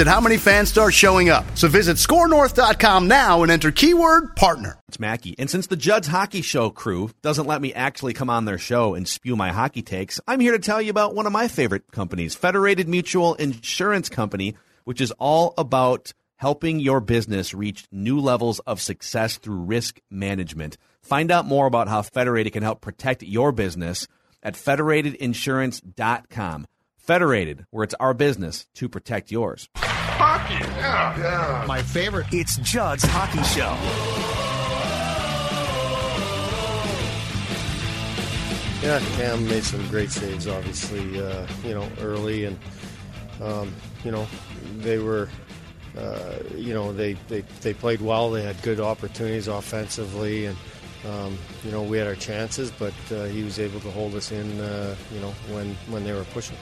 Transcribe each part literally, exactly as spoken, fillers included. at how many fans start showing up. So visit score north dot com now and enter keyword partner. It's Mackey, and since the Judd's Hockey Show crew doesn't let me actually come on their show and spew my hockey takes, I'm here to tell you about one of my favorite companies, Federated Mutual Insurance Company, which is all about helping your business reach new levels of success through risk management. Find out more about how Federated can help protect your business at federated insurance dot com. Federated, where it's our business to protect yours. Hockey, yeah, yeah. My favorite, it's Judd's Hockey Show. Yeah, Cam made some great saves, obviously, uh, you know, early, and, um, you know, they were, uh, you know, they, they, they played well. They had good opportunities offensively, and, um, you know, we had our chances, but uh, he was able to hold us in, uh, you know, when, when they were pushing.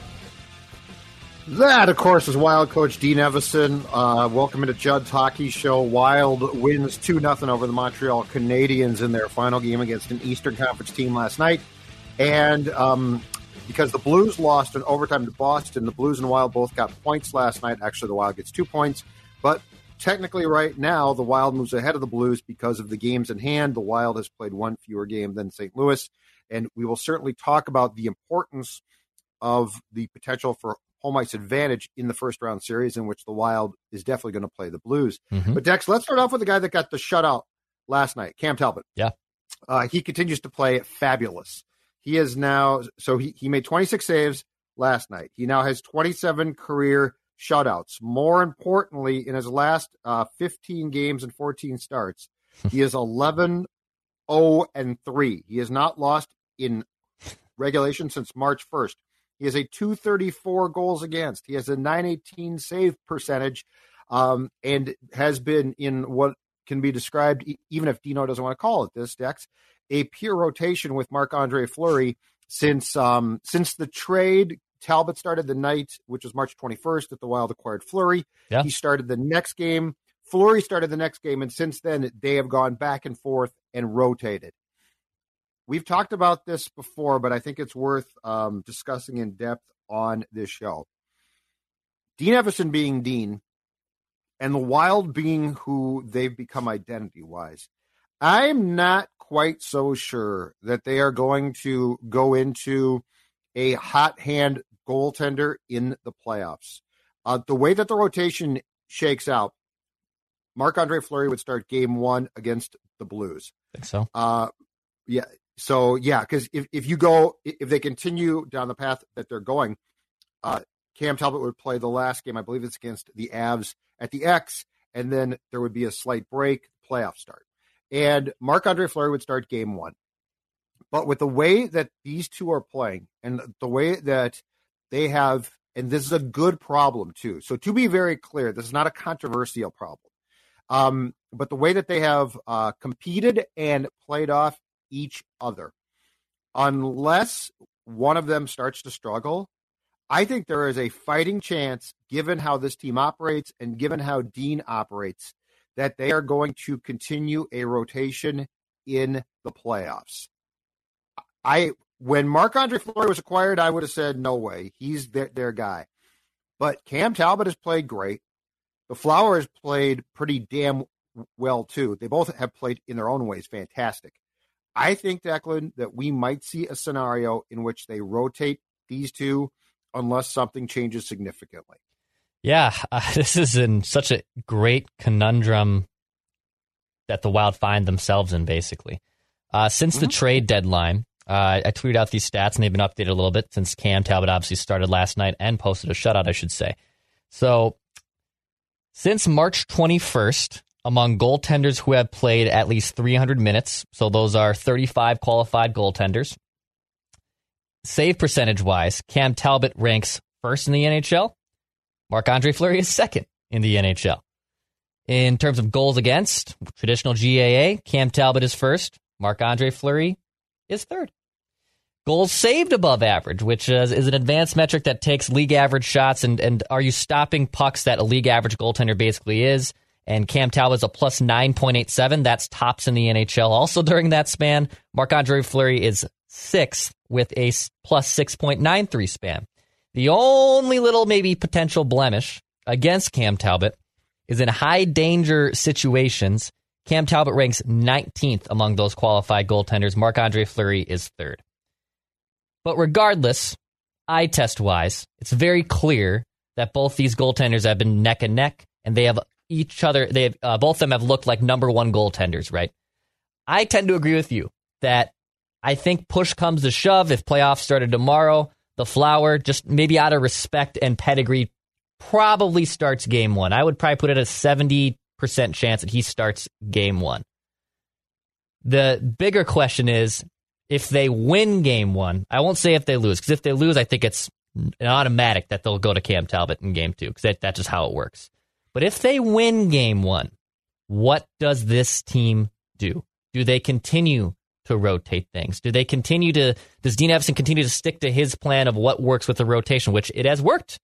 That, of course, is Wild coach Dean Evason. Uh, welcome to Judd's Hockey Show. Wild wins two nothing over the Montreal Canadiens in their final game against an Eastern Conference team last night. And um, because the Blues lost in overtime to Boston, the Blues and Wild both got points last night. Actually, the Wild gets two points. But technically right now, the Wild moves ahead of the Blues because of the games in hand. The Wild has played one fewer game than Saint Louis. And we will certainly talk about the importance of the potential for home ice advantage in the first round series, in which the Wild is definitely going to play the Blues. Mm-hmm. But, Dex, let's start off with the guy that got the shutout last night, Cam Talbot. Yeah. Uh, he continues to play fabulous. He is now – so he, he made twenty-six saves last night. He now has twenty-seven career shutouts. More importantly, in his last uh, fifteen games and fourteen starts, he is eleven oh and three. He has not lost in regulation since March first. He has a two thirty-four goals against. He has a nine eighteen save percentage, um, and has been in what can be described, even if Dino doesn't want to call it this, Dex, a pure rotation with Marc-Andre Fleury since um, since the trade. Talbot started the night, which was March twenty-first, that the Wild acquired Fleury. Yeah. He started the next game. Fleury started the next game, and since then, they have gone back and forth and rotated. We've talked about this before, but I think it's worth um, discussing in depth on this show. Dean Evason being Dean, and the Wild being who they've become identity-wise, I'm not quite so sure that they are going to go into a hot hand goaltender in the playoffs. Uh, the way that the rotation shakes out, Marc-Andre Fleury would start game one against the Blues. I think so. Uh, yeah. So, yeah, because if, if you go, if they continue down the path that they're going, uh, Cam Talbot would play the last game. I believe it's against the Avs at the X, and then there would be a slight break, playoff start. And Marc-Andre Fleury would start game one. But with the way that these two are playing and the way that they have, and this is a good problem too. So to be very clear, this is not a controversial problem. Um, but the way that they have uh, competed and played off each other, unless one of them starts to struggle, I think there is a fighting chance, given how this team operates and given how Dean operates, that they are going to continue a rotation in the playoffs. I, when Marc-Andre Fleury was acquired, I would have said, no way. He's their, their guy. But Cam Talbot has played great. The Flower has played pretty damn well, too. They both have played in their own ways fantastic. I think, Declan, that we might see a scenario in which they rotate these two unless something changes significantly. Yeah, uh, this is in such a great conundrum that the Wild find themselves in, basically. Uh, since the mm-hmm. trade deadline, uh, I tweeted out these stats, and they've been updated a little bit since Cam Talbot obviously started last night and posted a shutout, I should say. So since March twenty-first, among goaltenders who have played at least three hundred minutes, so those are thirty-five qualified goaltenders, save percentage-wise, Cam Talbot ranks first in the N H L. Marc-Andre Fleury is second in the N H L. In terms of goals against, traditional G A A, Cam Talbot is first. Marc-Andre Fleury is third. Goals saved above average, which is, is an advanced metric that takes league average shots, and, and are you stopping pucks that a league average goaltender basically is? And Cam Talbot's a plus nine point eight seven. That's tops in the N H L. Also during that span, Marc-Andre Fleury is sixth with a plus six point nine three span. The only little maybe potential blemish against Cam Talbot is in high danger situations. Cam Talbot ranks nineteenth among those qualified goaltenders. Marc-Andre Fleury is third. But regardless, eye test-wise, it's very clear that both these goaltenders have been neck and neck, and they have each other, they have, uh, both of them have looked like number one goaltenders, right? I tend to agree with you that I think push comes to shove. If playoffs started tomorrow, the Flower, just maybe out of respect and pedigree, probably starts game one. I would probably put it at a seventy percent chance that he starts game one. The bigger question is, if they win game one, I won't say if they lose, because if they lose, I think it's an automatic that they'll go to Cam Talbot in game two, because that, that's just how it works. But if they win game one, what does this team do? Do they continue to rotate things? Do they continue to, does Dean Evason continue to stick to his plan of what works with the rotation, which it has worked?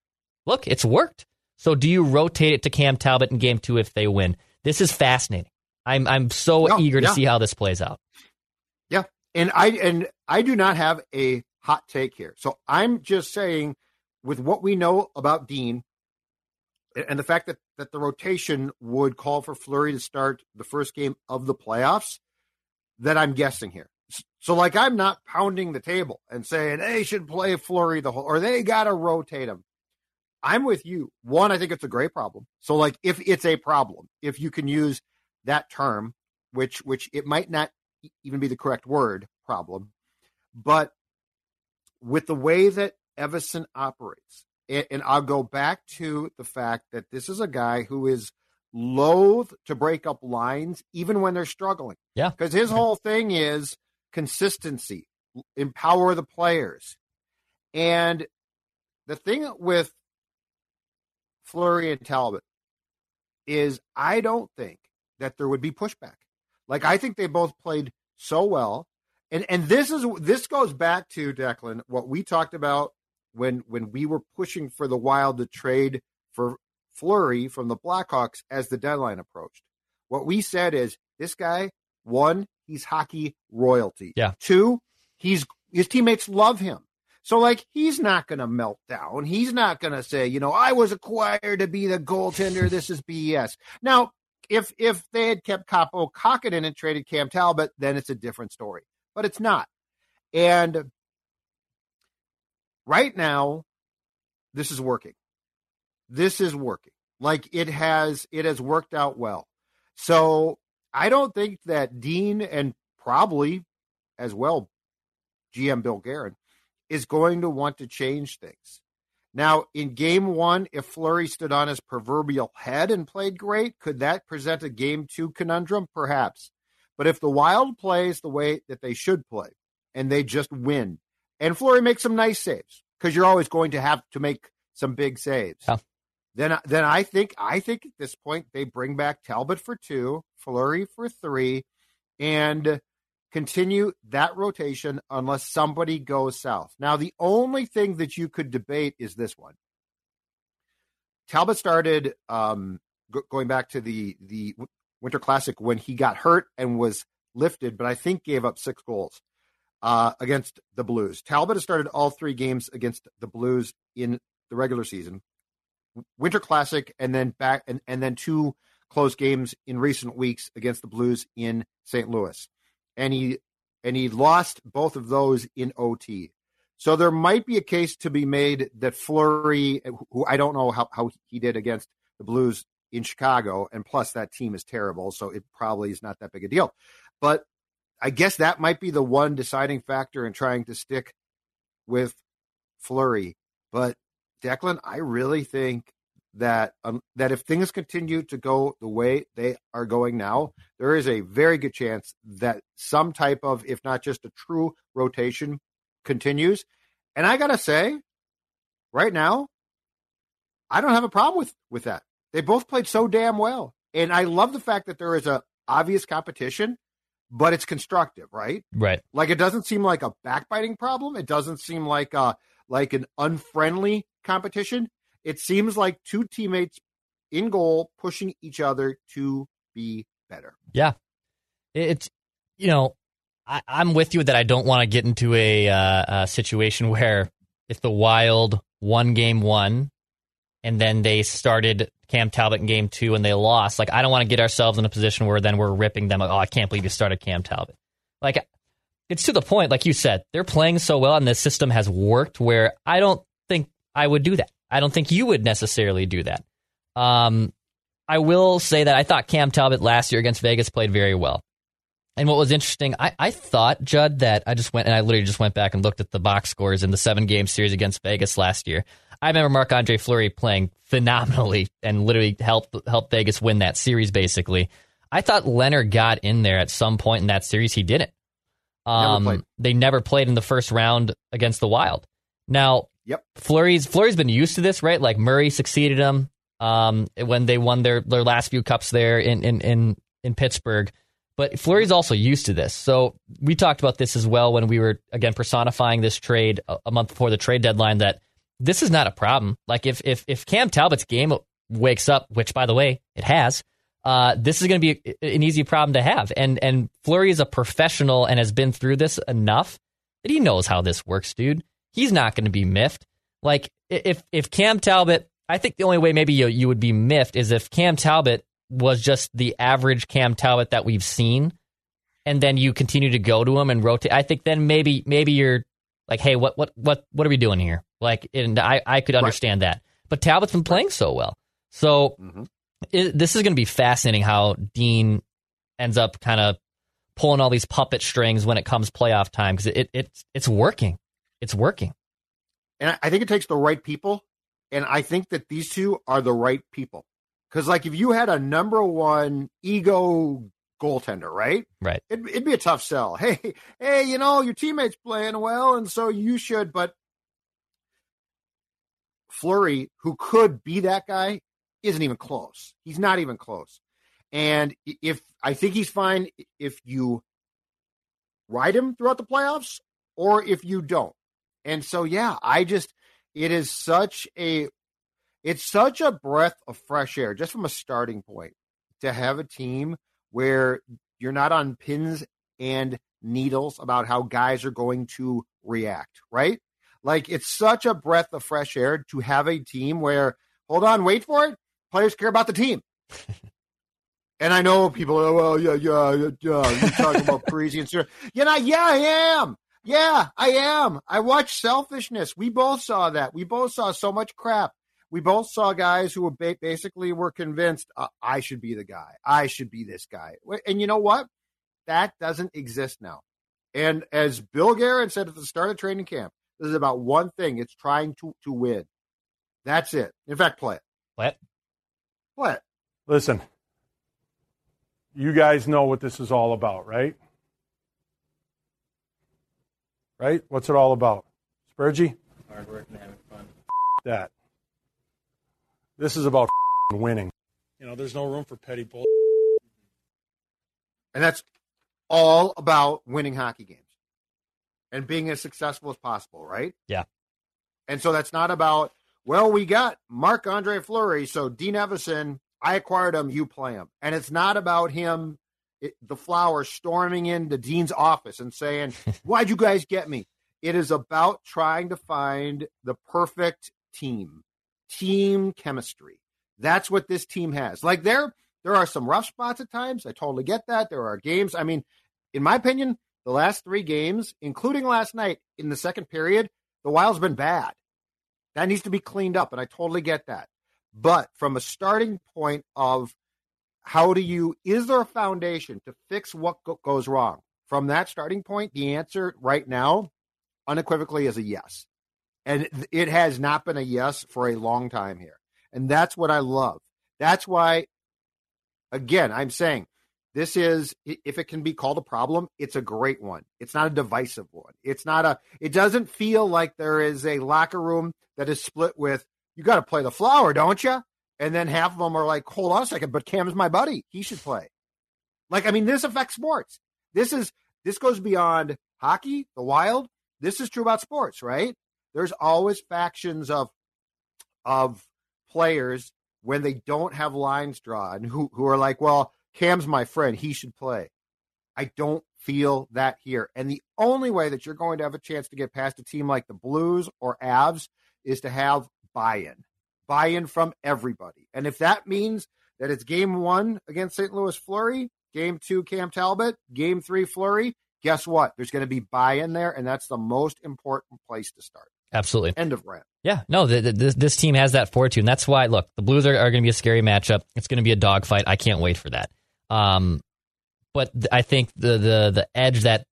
Look, it's worked. So do you rotate it to Cam Talbot in game two if they win? This is fascinating. I'm I'm so no, eager to yeah. see how this plays out. Yeah, and I and I do not have a hot take here. So I'm just saying, with what we know about Dean and the fact that, that the rotation would call for Fleury to start the first game of the playoffs, that I'm guessing here. So, like, I'm not pounding the table and saying, they should play Fleury the whole, or they got to rotate him. I'm with you. One, I think it's a great problem. So, like, if it's a problem, if you can use that term, which which it might not even be the correct word, problem, but with the way that Evason operates, and, and I'll go back to the fact that this is a guy who is loath to break up lines, even when they're struggling. Yeah. Because his whole thing is consistency, empower the players. And the thing with Fleury and Talbot is I don't think that there would be pushback. Like, I think they both played so well. And and this is this goes back to, Declan, what we talked about when when we were pushing for the Wild to trade for Fleury from the Blackhawks as the deadline approached. What we said is this guy, one, he's hockey royalty. Yeah. Two, he's his teammates love him. So, like, he's not going to melt down. He's not going to say, you know, I was acquired to be the goaltender. This is B S. Now, if if they had kept Kapo Cockettin and traded Cam Talbot, then it's a different story. But it's not. And right now, this is working. This is working. Like, it has it has worked out well. So I don't think that Dean, and probably as well G M Bill Guerin, is going to want to change things. Now, in game one, if Fleury stood on his proverbial head and played great, could that present a game two conundrum? Perhaps. But if the Wild plays the way that they should play, and they just win, and Fleury makes some nice saves, because you're always going to have to make some big saves, yeah. Then, then I think I think at this point they bring back Talbot for two, Fleury for three, and continue that rotation unless somebody goes south. Now, the only thing that you could debate is this one. Talbot started um, go- going back to the the Winter Classic when he got hurt and was lifted, but I think gave up six goals uh, against the Blues. Talbot has started all three games against the Blues in the regular season. Winter Classic, and then back, and, and then two close games in recent weeks against the Blues in Saint Louis, and he and he lost both of those in O T. So there might be a case to be made that Fleury, who I don't know how, how he did against the Blues in Chicago, and plus that team is terrible, so it probably is not that big a deal. But I guess that might be the one deciding factor in trying to stick with Fleury. But Declan, I really think that um, that if things continue to go the way they are going now, there is a very good chance that some type of, if not just a true rotation, continues. And I gotta say, right now, I don't have a problem with, with that. They both played so damn well. And I love the fact that there is a obvious competition, but it's constructive, right? Right. Like, it doesn't seem like a backbiting problem. It doesn't seem like a, like an unfriendly competition. It seems like two teammates in goal pushing each other to be better. Yeah. It's, you know, I, I'm with you that I don't want to get into a, uh, a situation where if the Wild won game one and then they started Cam Talbot in game two and they lost, like, I don't want to get ourselves in a position where then we're ripping them. Like, oh, I can't believe you started Cam Talbot. Like, it's to the point, like you said, they're playing so well and the system has worked where I don't think I would do that. I don't think you would necessarily do that. Um, I will say that I thought Cam Talbot last year against Vegas played very well. And what was interesting, I, I thought, Judd, that I just went and I literally just went back and looked at the box scores in the seven-game series against Vegas last year. I remember Marc-Andre Fleury playing phenomenally and literally helped helped Vegas win that series, basically. I thought Leonard got in there at some point in that series. He didn't. Um, never they never played in the first round against the Wild. Now, Yep. Fleury's Fleury's been used to this, right? Like, Murray succeeded him um, when they won their, their last few cups there in, in, in, in Pittsburgh. But Fleury's also used to this. So we talked about this as well when we were, again, personifying this trade a, a month before the trade deadline, that this is not a problem. Like, if if if Cam Talbot's game wakes up, which, by the way, it has, uh, this is going to be an easy problem to have. And, and Fleury is a professional and has been through this enough that he knows how this works, dude. He's not going to be miffed. Like, if if Cam Talbot, I think the only way maybe you, you would be miffed is if Cam Talbot was just the average Cam Talbot that we've seen, and then you continue to go to him and rotate. I think then maybe maybe you're like, hey, what what what what are we doing here? Like, and I, I could understand right. that. But Talbot's been playing so well. So mm-hmm. it, this is going to be fascinating how Dean ends up kind of pulling all these puppet strings when it comes playoff time, because it, it, it's it's working. It's working. And I think it takes the right people. And I think that these two are the right people. Because, like, if you had a number one ego goaltender, right? Right. It'd, it'd be a tough sell. Hey, hey, you know, your teammate's playing well, and so you should. But Fleury, who could be that guy, isn't even close. He's not even close. And if I think he's fine if you ride him throughout the playoffs or if you don't. And so, yeah, I just, it is such a, it's such a breath of fresh air, just from a starting point, to have a team where you're not on pins and needles about how guys are going to react, right? Like, it's such a breath of fresh air to have a team where, hold on, wait for it, players care about the team. And I know people are, well, yeah, yeah, yeah, yeah, you're talking about Parisian. You know, yeah, I am. Yeah, I am. I watched selfishness. We both saw that. We both saw so much crap. We both saw guys who were ba- basically were convinced, uh, I should be the guy. I should be this guy. And you know what? That doesn't exist now. And as Bill Guerin said at the start of training camp, this is about one thing. It's trying to, to win. That's it. In fact, play it. Play it. Play it. Listen, you guys know what this is all about, right? Right? What's it all about? Spurgey? Hard work and having fun. That. This is about winning. You know, there's no room for petty bull. And that's all about winning hockey games and being as successful as possible, right? Yeah. And so that's not about, well, we got Marc-Andre Fleury, so Dean Evason, I acquired him, you play him. And it's not about him. It, the flower storming into Dean's office and saying, why'd you guys get me? It is about trying to find the perfect team, team chemistry. That's what this team has. Like, there, there are some rough spots at times. I totally get that. There are games. I mean, in my opinion, the last three games, including last night in the second period, the Wild's been bad. That needs to be cleaned up. And I totally get that. But from a starting point of, how do you, is there a foundation to fix what go- goes wrong? From that starting point, the answer right now unequivocally is a yes. And it has not been a yes for a long time here. And that's what I love. That's why, again, I'm saying this is, if it can be called a problem, it's a great one. It's not a divisive one. It's not a, it doesn't feel like there is a locker room that is split with, you got to play the flower, don't you? And then half of them are like, hold on a second, but Cam's my buddy. He should play. Like, I mean, this affects sports. This is, this goes beyond hockey, the Wild. This is true about sports, right? There's always factions of, of players when they don't have lines drawn who, who are like, well, Cam's my friend. He should play. I don't feel that here. And the only way that you're going to have a chance to get past a team like the Blues or Avs is to have buy-in, buy-in from everybody. And if that means that it's game one against Saint Louis Fleury, game two, Cam Talbot, game three, Fleury, guess what? There's going to be buy-in there, and that's the most important place to start. Absolutely. End of rant. Yeah, no, the, the, this, this team has that fortitude. And that's why, look, the Blues are, are going to be a scary matchup. It's going to be a dogfight. I can't wait for that. Um, but th- I think the, the the edge that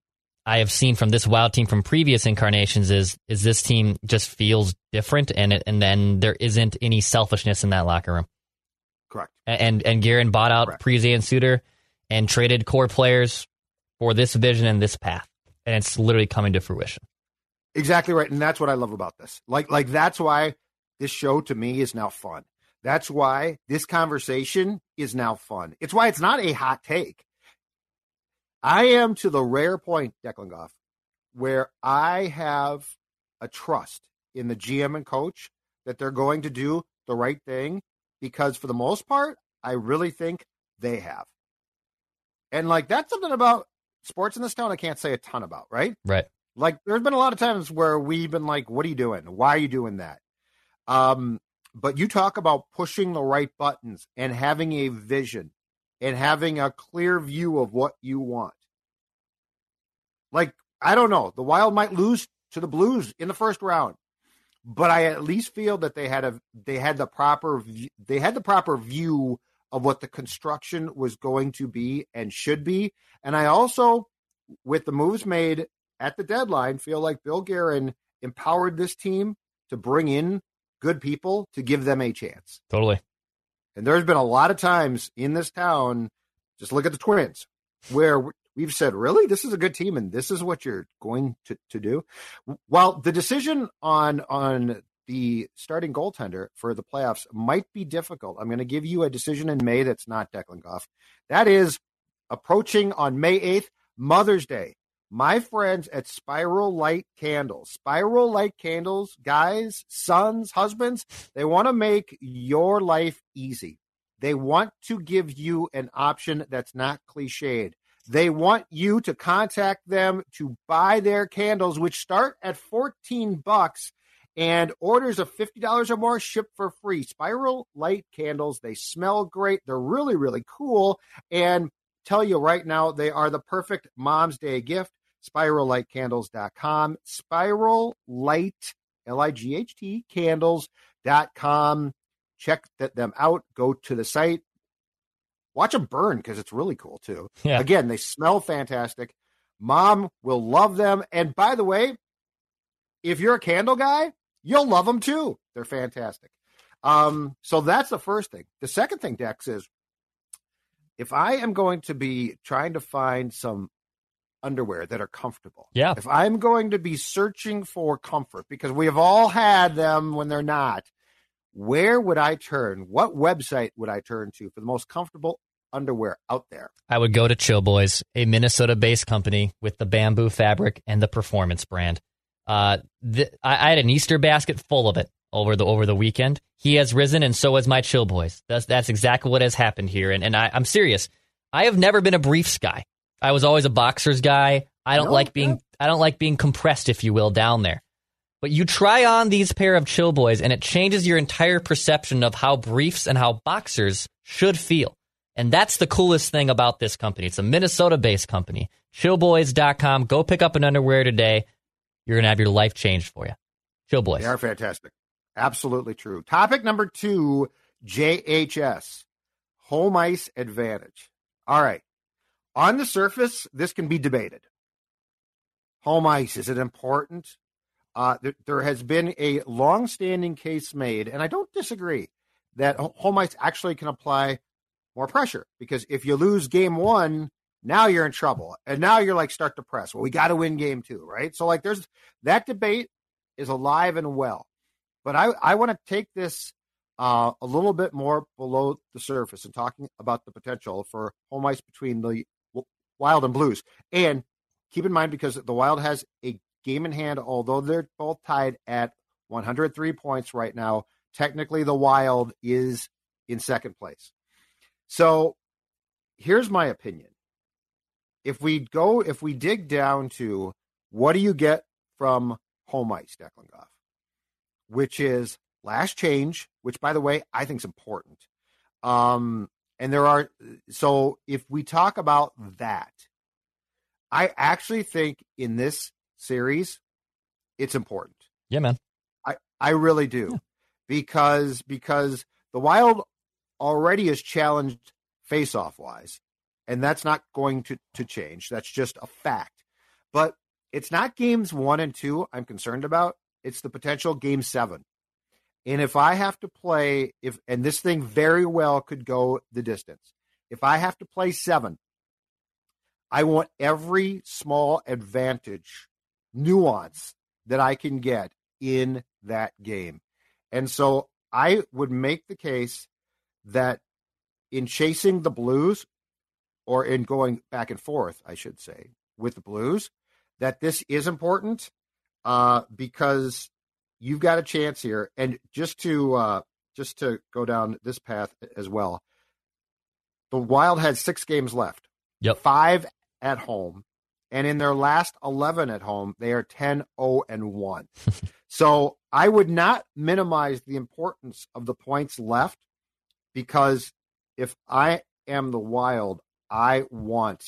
I have seen from this Wild team from previous incarnations is is this team just feels different, and it, and then there isn't any selfishness in that locker room. Correct. And and Guerin bought out Correct. Parise and Suter and traded core players for this vision and this path, and it's literally coming to fruition. Exactly right, and that's what I love about this. Like, like that's why this show to me is now fun. That's why this conversation is now fun. It's why it's not a hot take. I am to the rare point, Declan Goff, where I have a trust in the G M and coach that they're going to do the right thing, because for the most part, I really think they have. And, like, that's something about sports in this town I can't say a ton about, right? Right. Like, there's been a lot of times where we've been like, what are you doing? Why are you doing that? Um, but you talk about pushing the right buttons and having a vision and having a clear view of what you want. Like, I don't know. The Wild might lose to the Blues in the first round, but I at least feel that they had a they had the proper they had the proper view of what the construction was going to be and should be. And I also, with the moves made at the deadline, feel like Bill Guerin empowered this team to bring in good people to give them a chance. Totally. And there's been a lot of times in this town, just look at the Twins, where we've said, really, this is a good team and this is what you're going to, to do. While the decision on on the starting goaltender for the playoffs might be difficult, I'm going to give you a decision in May that's not Declan Goff. That is approaching on May eighth, Mother's Day. My friends at Spiral Light Candles, Spiral Light Candles, guys, sons, husbands, they want to make your life easy. They want to give you an option that's not cliched. They want you to contact them to buy their candles, which start at fourteen bucks, and orders of fifty dollars or more ship for free. Spiral Light Candles, they smell great. They're really, really cool. And tell you right now, they are the perfect Mom's Day gift. spiral light candles dot com, Spiral Light, L I G H T, candles dot com. Check that, them out. Go to the site. Watch them burn, because it's really cool, too. Yeah. Again, they smell fantastic. Mom will love them. And by the way, if you're a candle guy, you'll love them, too. They're fantastic. Um, so that's the first thing. The second thing, Dex, is if I am going to be trying to find some underwear that are comfortable. Yeah. If I'm going to be searching for comfort, because we have all had them when they're not, where would I turn? What website would I turn to for the most comfortable underwear out there? I would go to Chill Boys, a Minnesota-based company with the bamboo fabric and the performance brand. Uh, the, I, I had an Easter basket full of it over the over the weekend. He has risen, and so has my Chill Boys. That's that's exactly what has happened here. And and I, I'm serious. I have never been a briefs guy. I was always a boxers guy. I don't no, like being no. I don't like being compressed, if you will, down there. But you try on these pair of Chill Boys, and it changes your entire perception of how briefs and how boxers should feel. And that's the coolest thing about this company. It's a Minnesota-based company. chill boys dot com. Go pick up an underwear today. You're gonna have your life changed for you. Chill Boys. They are fantastic. Absolutely true. Topic number two, J H S, home ice advantage. All right. On the surface, this can be debated. Home ice, is it important? Uh, there, there has been a long-standing case made, and I don't disagree, that home ice actually can apply more pressure, because if you lose game one, now you're in trouble. And now you're like, start to press. Well, we got to win game two, right? So like there's that debate is alive and well, but I, I want to take this uh, a little bit more below the surface and talking about the potential for home ice between the Wild and Blues. And keep in mind, because the Wild has a game in hand, although they're both tied at one hundred three points right now, technically the Wild is in second place. So here's my opinion. If we go, if we dig down to what do you get from home ice, Declan Goff, which is last change, which by the way, I think is important. Um, and there are, so if we talk about that, I actually think in this series, it's important. Yeah, man. I, I really do. Yeah. Because, because the Wild already is challenged face-off wise. And that's not going to, to change. That's just a fact. But it's not games one and two I'm concerned about. It's the potential game seven. And if I have to play, if and this thing very well could go the distance. If I have to play seven, I want every small advantage, nuance that I can get in that game. And so I would make the case that in chasing the Blues, or in going back and forth, I should say, with the Blues, that this is important uh, because you've got a chance here. And just to uh, just to go down this path as well, the Wild had six games left, yep. five at home, and in their last eleven at home, they are ten oh and one. So I would not minimize the importance of the points left, because if I am the Wild, I want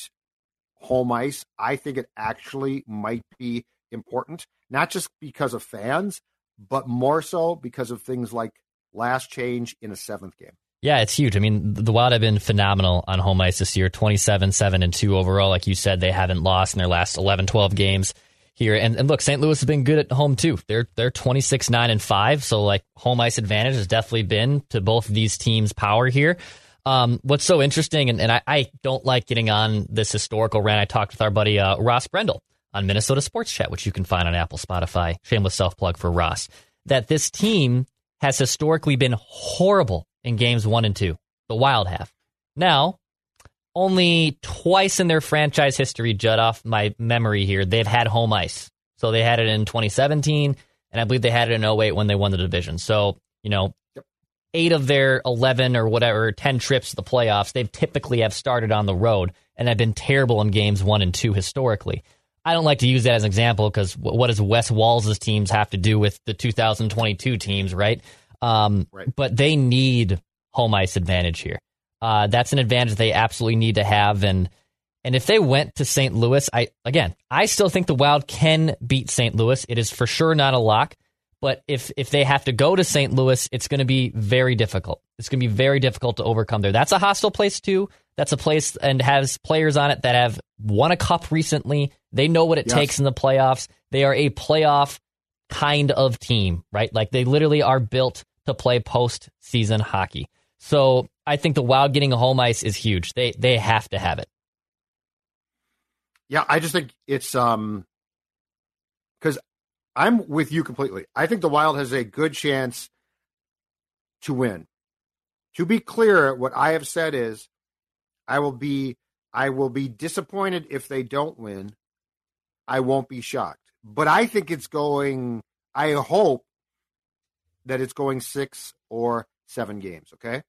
home ice. I think it actually might be important, not just because of fans, but more so because of things like last change in a seventh game. Yeah, it's huge. I mean, the Wild have been phenomenal on home ice this year, twenty-seven, seven, and two overall. Like you said, they haven't lost in their last eleven, twelve games here. And, and look, Saint Louis has been good at home too. They're they're twenty-six, nine, and five. So like home ice advantage has definitely been to both of these teams' power here. Um, what's so interesting, and, and I, I don't like getting on this historical rant. I talked with our buddy uh, Ross Brendel on Minnesota Sports Chat, which you can find on Apple, Spotify. Shameless self-plug for Ross. That this team has historically been horrible in games one and two. The Wild have. Now, only twice in their franchise history, Judd, off my memory here, they've had home ice. So they had it in twenty seventeen, and I believe they had it in oh eight when they won the division. So, you know, eight of their eleven or whatever, ten trips to the playoffs, they've typically have started on the road and have been terrible in games one and two historically. I don't like to use that as an example because what does Wes Walls' teams have to do with the two thousand twenty-two teams, right? Um, right. But they need home ice advantage here. Uh, that's an advantage they absolutely need to have. And and if they went to Saint Louis, I again, I still think the Wild can beat Saint Louis. It is for sure not a lock. But if if they have to go to Saint Louis, it's going to be very difficult. It's going to be very difficult to overcome there. That's a hostile place, too. That's a place and has players on it that have won a cup recently. They know what it yes. takes in the playoffs. They are a playoff kind of team, right? Like, they literally are built to play postseason hockey. So I think the Wild getting a home ice is huge. They they have to have it. Yeah, I just think it's... um because. I'm with you completely. I think the Wild has a good chance to win. To be clear, what I have said is I will be I will be disappointed if they don't win. I won't be shocked. But I think it's going, I hope that it's going six or seven games, okay?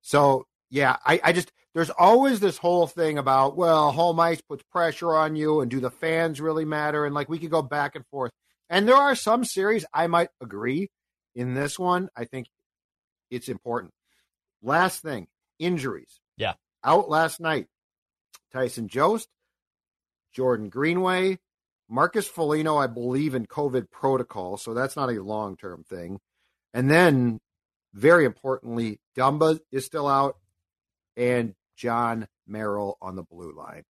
So, yeah, I, I just, there's always this whole thing about, well, home ice puts pressure on you and do the fans really matter? And, like, we could go back and forth. And there are some series I might agree. In this one, I think it's important. Last thing, injuries. Yeah. Out last night, Tyson Jost, Jordan Greenway, Marcus Foligno, I believe in COVID protocol, so that's not a long-term thing. And then, very importantly, Dumba is still out, and John Merrill on the blue line.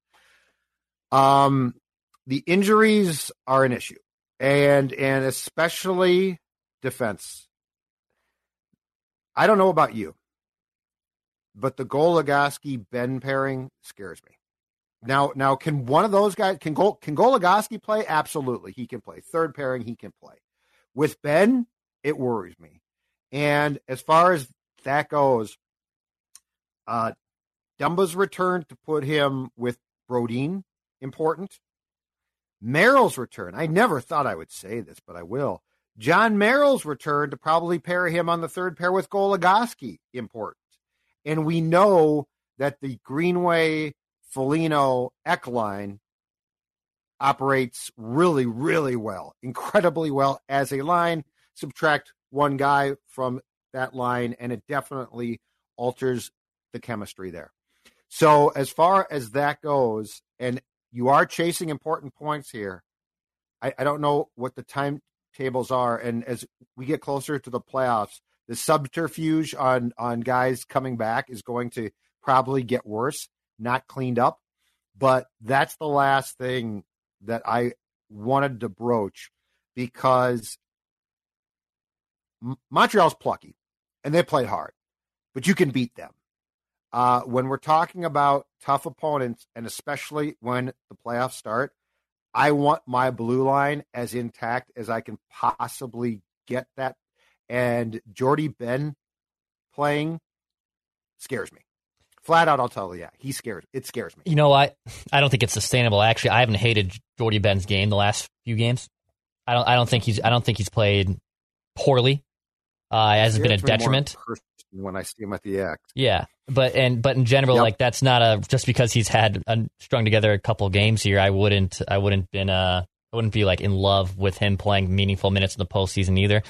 Um, the injuries are an issue, and and especially defense. I don't know about you, but the Goligoski Ben pairing scares me. Now, now, can one of those guys, can Go, can Goligoski play? Absolutely, he can play. Third pairing, he can play. With Ben, it worries me. And as far as that goes, uh, Dumba's return to put him with Brodeen, important. Merrill's return. I never thought I would say this, but I will. John Merrill's return to probably pair him on the third pair with Goligoski, important. And we know that the Greenway, Foligno, Eck line operates really, really well, incredibly well as a line. Subtract one guy from that line, and it definitely alters the chemistry there. So as far as that goes, and you are chasing important points here, I, I don't know what the timetables are. And as we get closer to the playoffs, the subterfuge on, on guys coming back is going to probably get worse, not cleaned up. But that's the last thing that I wanted to broach, because Montreal's plucky and they played hard, but you can beat them. Uh, when we're talking about tough opponents, and especially when the playoffs start, I want my blue line as intact as I can possibly get that. And Jordie Benn playing scares me. Flat out, I'll tell you, yeah, he scares. It scares me. You know, I, I don't think it's sustainable. Actually, I haven't hated Jordie Benn's game the last few games. I don't. I don't think he's. I don't think he's played poorly. Uh, it hasn't been a detriment. When I see him at the act, yeah, but and but in general, yep. like that's not a just because he's had uh, strung together a couple games here. I wouldn't. I wouldn't been. Uh, I wouldn't be like in love with him playing meaningful minutes in the postseason either.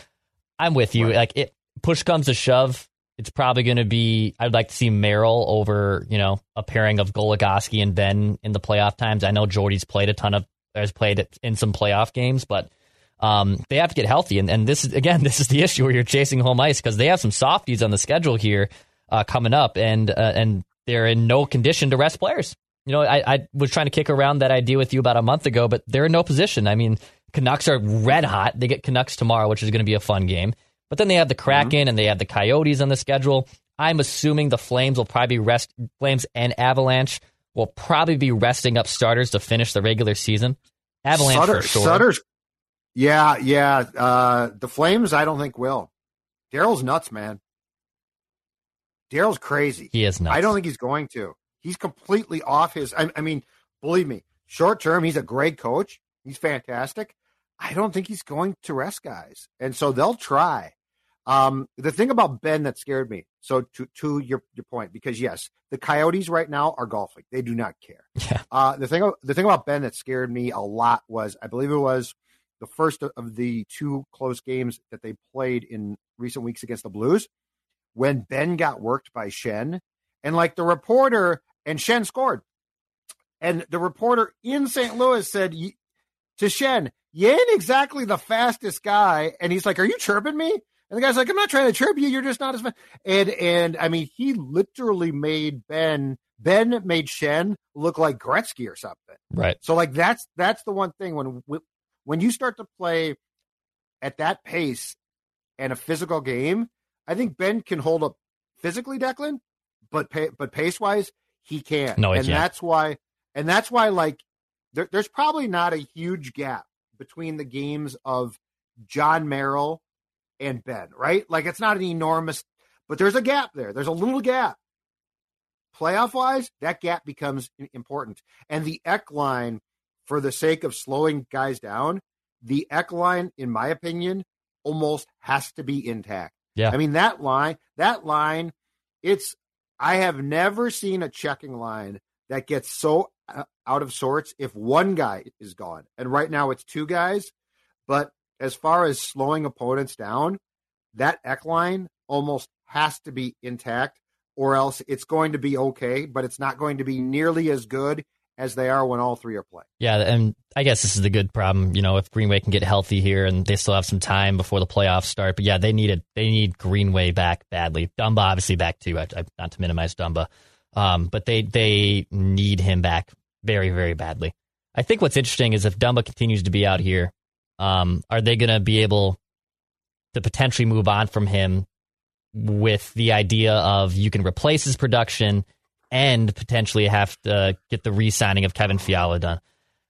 I'm with you. Right. Like it, push comes to shove. It's probably going to be, I'd like to see Merrill over, you know, a pairing of Goligoski and Ben in the playoff times. I know Jordie's played a ton of, has played in some playoff games, but um, they have to get healthy. And, and this is, again, this is the issue where you're chasing home ice, because they have some softies on the schedule here uh, coming up, and uh, and they're in no condition to rest players. You know, I, I was trying to kick around that idea with you about a month ago, but they're in no position. I mean, Canucks are red hot. They get Canucks tomorrow, which is going to be a fun game. But then they have the Kraken mm-hmm. and they have the Coyotes on the schedule. I'm assuming the Flames will probably rest. Flames and Avalanche will probably be resting up starters to finish the regular season. Avalanche Sutter, for sure. Sutter's, yeah, yeah. Uh, the Flames, I don't think will. Daryl's nuts, man. Daryl's crazy. He is nuts. I don't think he's going to. He's completely off his. I, I mean, believe me, short term, he's a great coach. He's fantastic. I don't think he's going to rest guys, and so they'll try. Um, the thing about Ben that scared me, so to, to your, your point, because yes, the Coyotes right now are golfing. They do not care. Yeah. Uh, the thing, the thing about Ben that scared me a lot was, I believe it was the first of the two close games that they played in recent weeks against the Blues, when Ben got worked by Shen, and like the reporter, and Shen scored. And the reporter in Saint Louis said to Shen, "You ain't exactly the fastest guy." And he's like, "Are you chirping me?" And the guy's like, "I'm not trying to chirp you. You're just not as fast." And, and I mean, he literally made Ben, Ben made Shen look like Gretzky or something. Right. So like, that's, that's the one thing when, when you start to play at that pace and a physical game, I think Ben can hold up physically, Declan, but, pay, but pace wise, he can't. No, he and can't. that's why, and that's why like there, there's probably not a huge gap between the games of John Merrill and Ben, right? Like it's not an enormous, but there's a gap there. There's a little gap. Playoff wise, that gap becomes important. And the Eck line, for the sake of slowing guys down, the Eck line, in my opinion, almost has to be intact. Yeah. I mean, that line, that line, it's, I have never seen a checking line that gets so out of sorts if one guy is gone. And right now it's two guys, but as far as slowing opponents down, that Eck line almost has to be intact, or else it's going to be okay, but it's not going to be nearly as good as they are when all three are playing. Yeah, and I guess this is the good problem, you know, if Greenway can get healthy here and they still have some time before the playoffs start. But yeah, they need a, they need Greenway back badly. Dumba obviously back too, I, I, not to minimize Dumba. Um, but they they need him back very, very badly. I think what's interesting is if Dumba continues to be out here, um, are they going to be able to potentially move on from him with the idea of you can replace his production and potentially have to get the re-signing of Kevin Fiala done?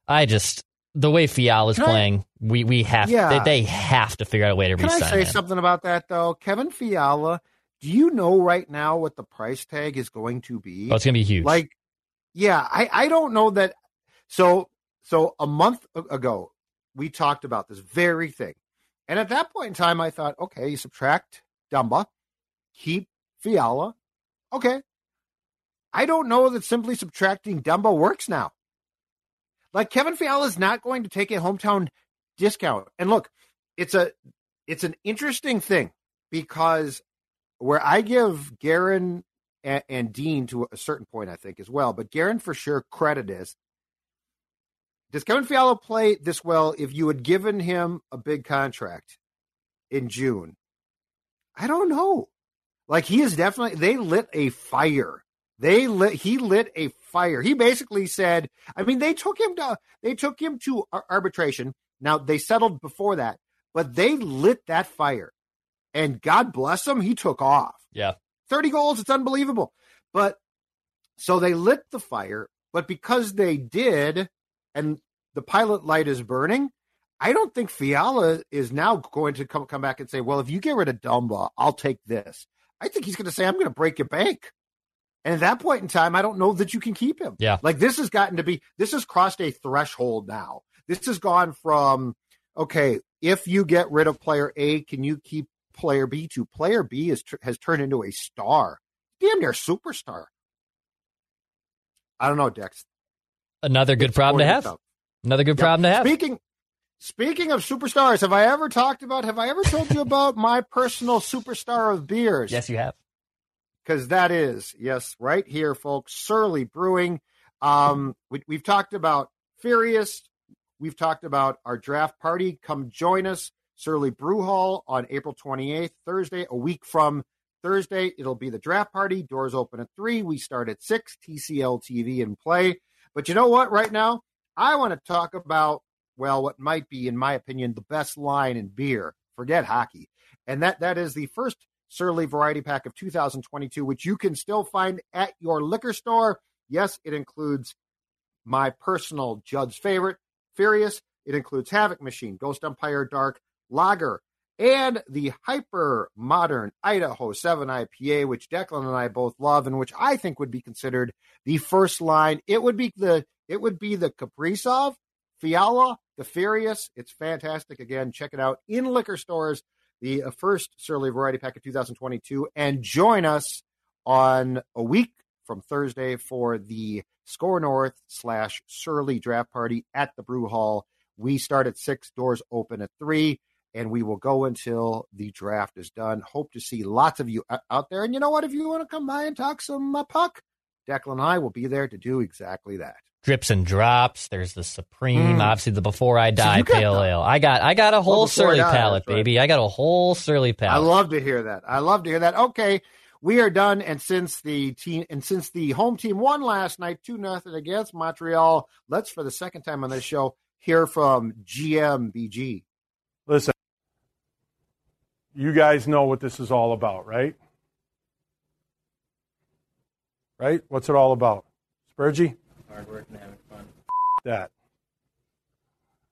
I just, the way Fiala's can playing, I, we, we have yeah. they, they have to figure out a way to can re-sign Can I say him. something about that, though? Kevin Fiala, do you know right now what the price tag is going to be? Oh, it's going to be huge. Like, yeah, I, I don't know that. So, so a month ago, we talked about this very thing. And at that point in time, I thought, okay, you subtract Dumba, keep Fiala. Okay. I don't know that simply subtracting Dumba works now. Like, Kevin Fiala is not going to take a hometown discount. And look, it's a it's an interesting thing, because where I give Guerin and, and Dean to a certain point, I think, as well, but Guerin for sure credit is, does Kevin Fiala play this well if you had given him a big contract in June? I don't know. Like, he is definitely, they lit a fire. They lit, he lit a fire. He basically said, I mean, they took him to, they took him to arbitration. Now, they settled before that, but they lit that fire. And God bless him, he took off. Yeah. thirty goals, it's unbelievable. But so they lit the fire, but because they did, and the pilot light is burning, I don't think Fiala is now going to come, come back and say, well, if you get rid of Dumba, I'll take this. I think he's going to say, I'm going to break your bank. And at that point in time, I don't know that you can keep him. Yeah. Like, this has gotten to be, this has crossed a threshold now. This has gone from, okay, if you get rid of player A, can you keep player B? To player B is, has turned into a star. Damn near superstar. I don't know, Dex. Another good it's problem to have. Stuff. Another good yep. problem to have. Speaking Speaking of superstars, have I ever talked about, have I ever told you about my personal superstar of beers? Yes, you have. Because that is, yes, right here, folks, Surly Brewing. Um, we, we've talked about Furious. We've talked about our draft party. Come join us, Surly Brew Hall, on April twenty-eighth, Thursday, a week from Thursday. It'll be the draft party. Doors open at three. We start at six. T C L T V in play. But you know what? Right now, I want to talk about, well, what might be, in my opinion, the best line in beer. Forget hockey. And that that is the first Surly Variety Pack of two thousand twenty-two, which you can still find at your liquor store. Yes, it includes my personal Judd's favorite, Furious. It includes Havoc Machine, Ghost Empire Dark Lager, and the hyper modern Idaho seven I P A, which Declan and I both love, and which I think would be considered the first line. It would be the it would be the Kaprizov, Fiala, the Furious. It's fantastic. Again, check it out in liquor stores, the first Surly Variety Pack of two thousand twenty-two, and join us on a week from Thursday for the Score North slash Surly Draft Party at the Brew Hall. We start at six, doors open at three, and we will go until the draft is done. Hope to see lots of you out there. And you know what? If you want to come by and talk some uh, puck, Declan and I will be there to do exactly that. Drips and drops. There's the Supreme. Mm. Obviously, the Before I Die so Pale the, Ale. I got I got a whole well, Surly die, palette, right. baby. I got a whole Surly palette. I love to hear that. I love to hear that. Okay, we are done. And since the team and since the home team won last night, two nothing against Montreal, let's for the second time on this show hear from G M B G. Listen, you guys know what this is all about, right? Right? What's it all about? Spurgey? Hard work and having fun. That.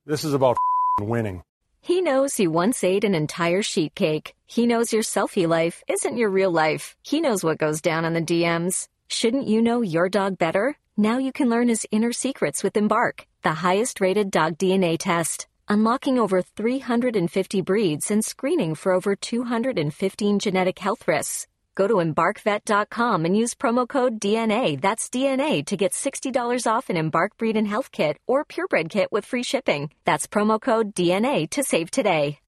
This is about winning. He knows you once ate an entire sheet cake. He knows your selfie life isn't your real life. He knows what goes down on the D Ms. Shouldn't you know your dog better? Now you can learn his inner secrets with Embark, the highest-rated dog D N A test. Unlocking over three hundred fifty breeds and screening for over two hundred fifteen genetic health risks. Go to Embark Vet dot com and use promo code D N A, that's D N A, to get sixty dollars off an Embark Breed and Health Kit or Purebred Kit with free shipping. That's promo code D N A to save today.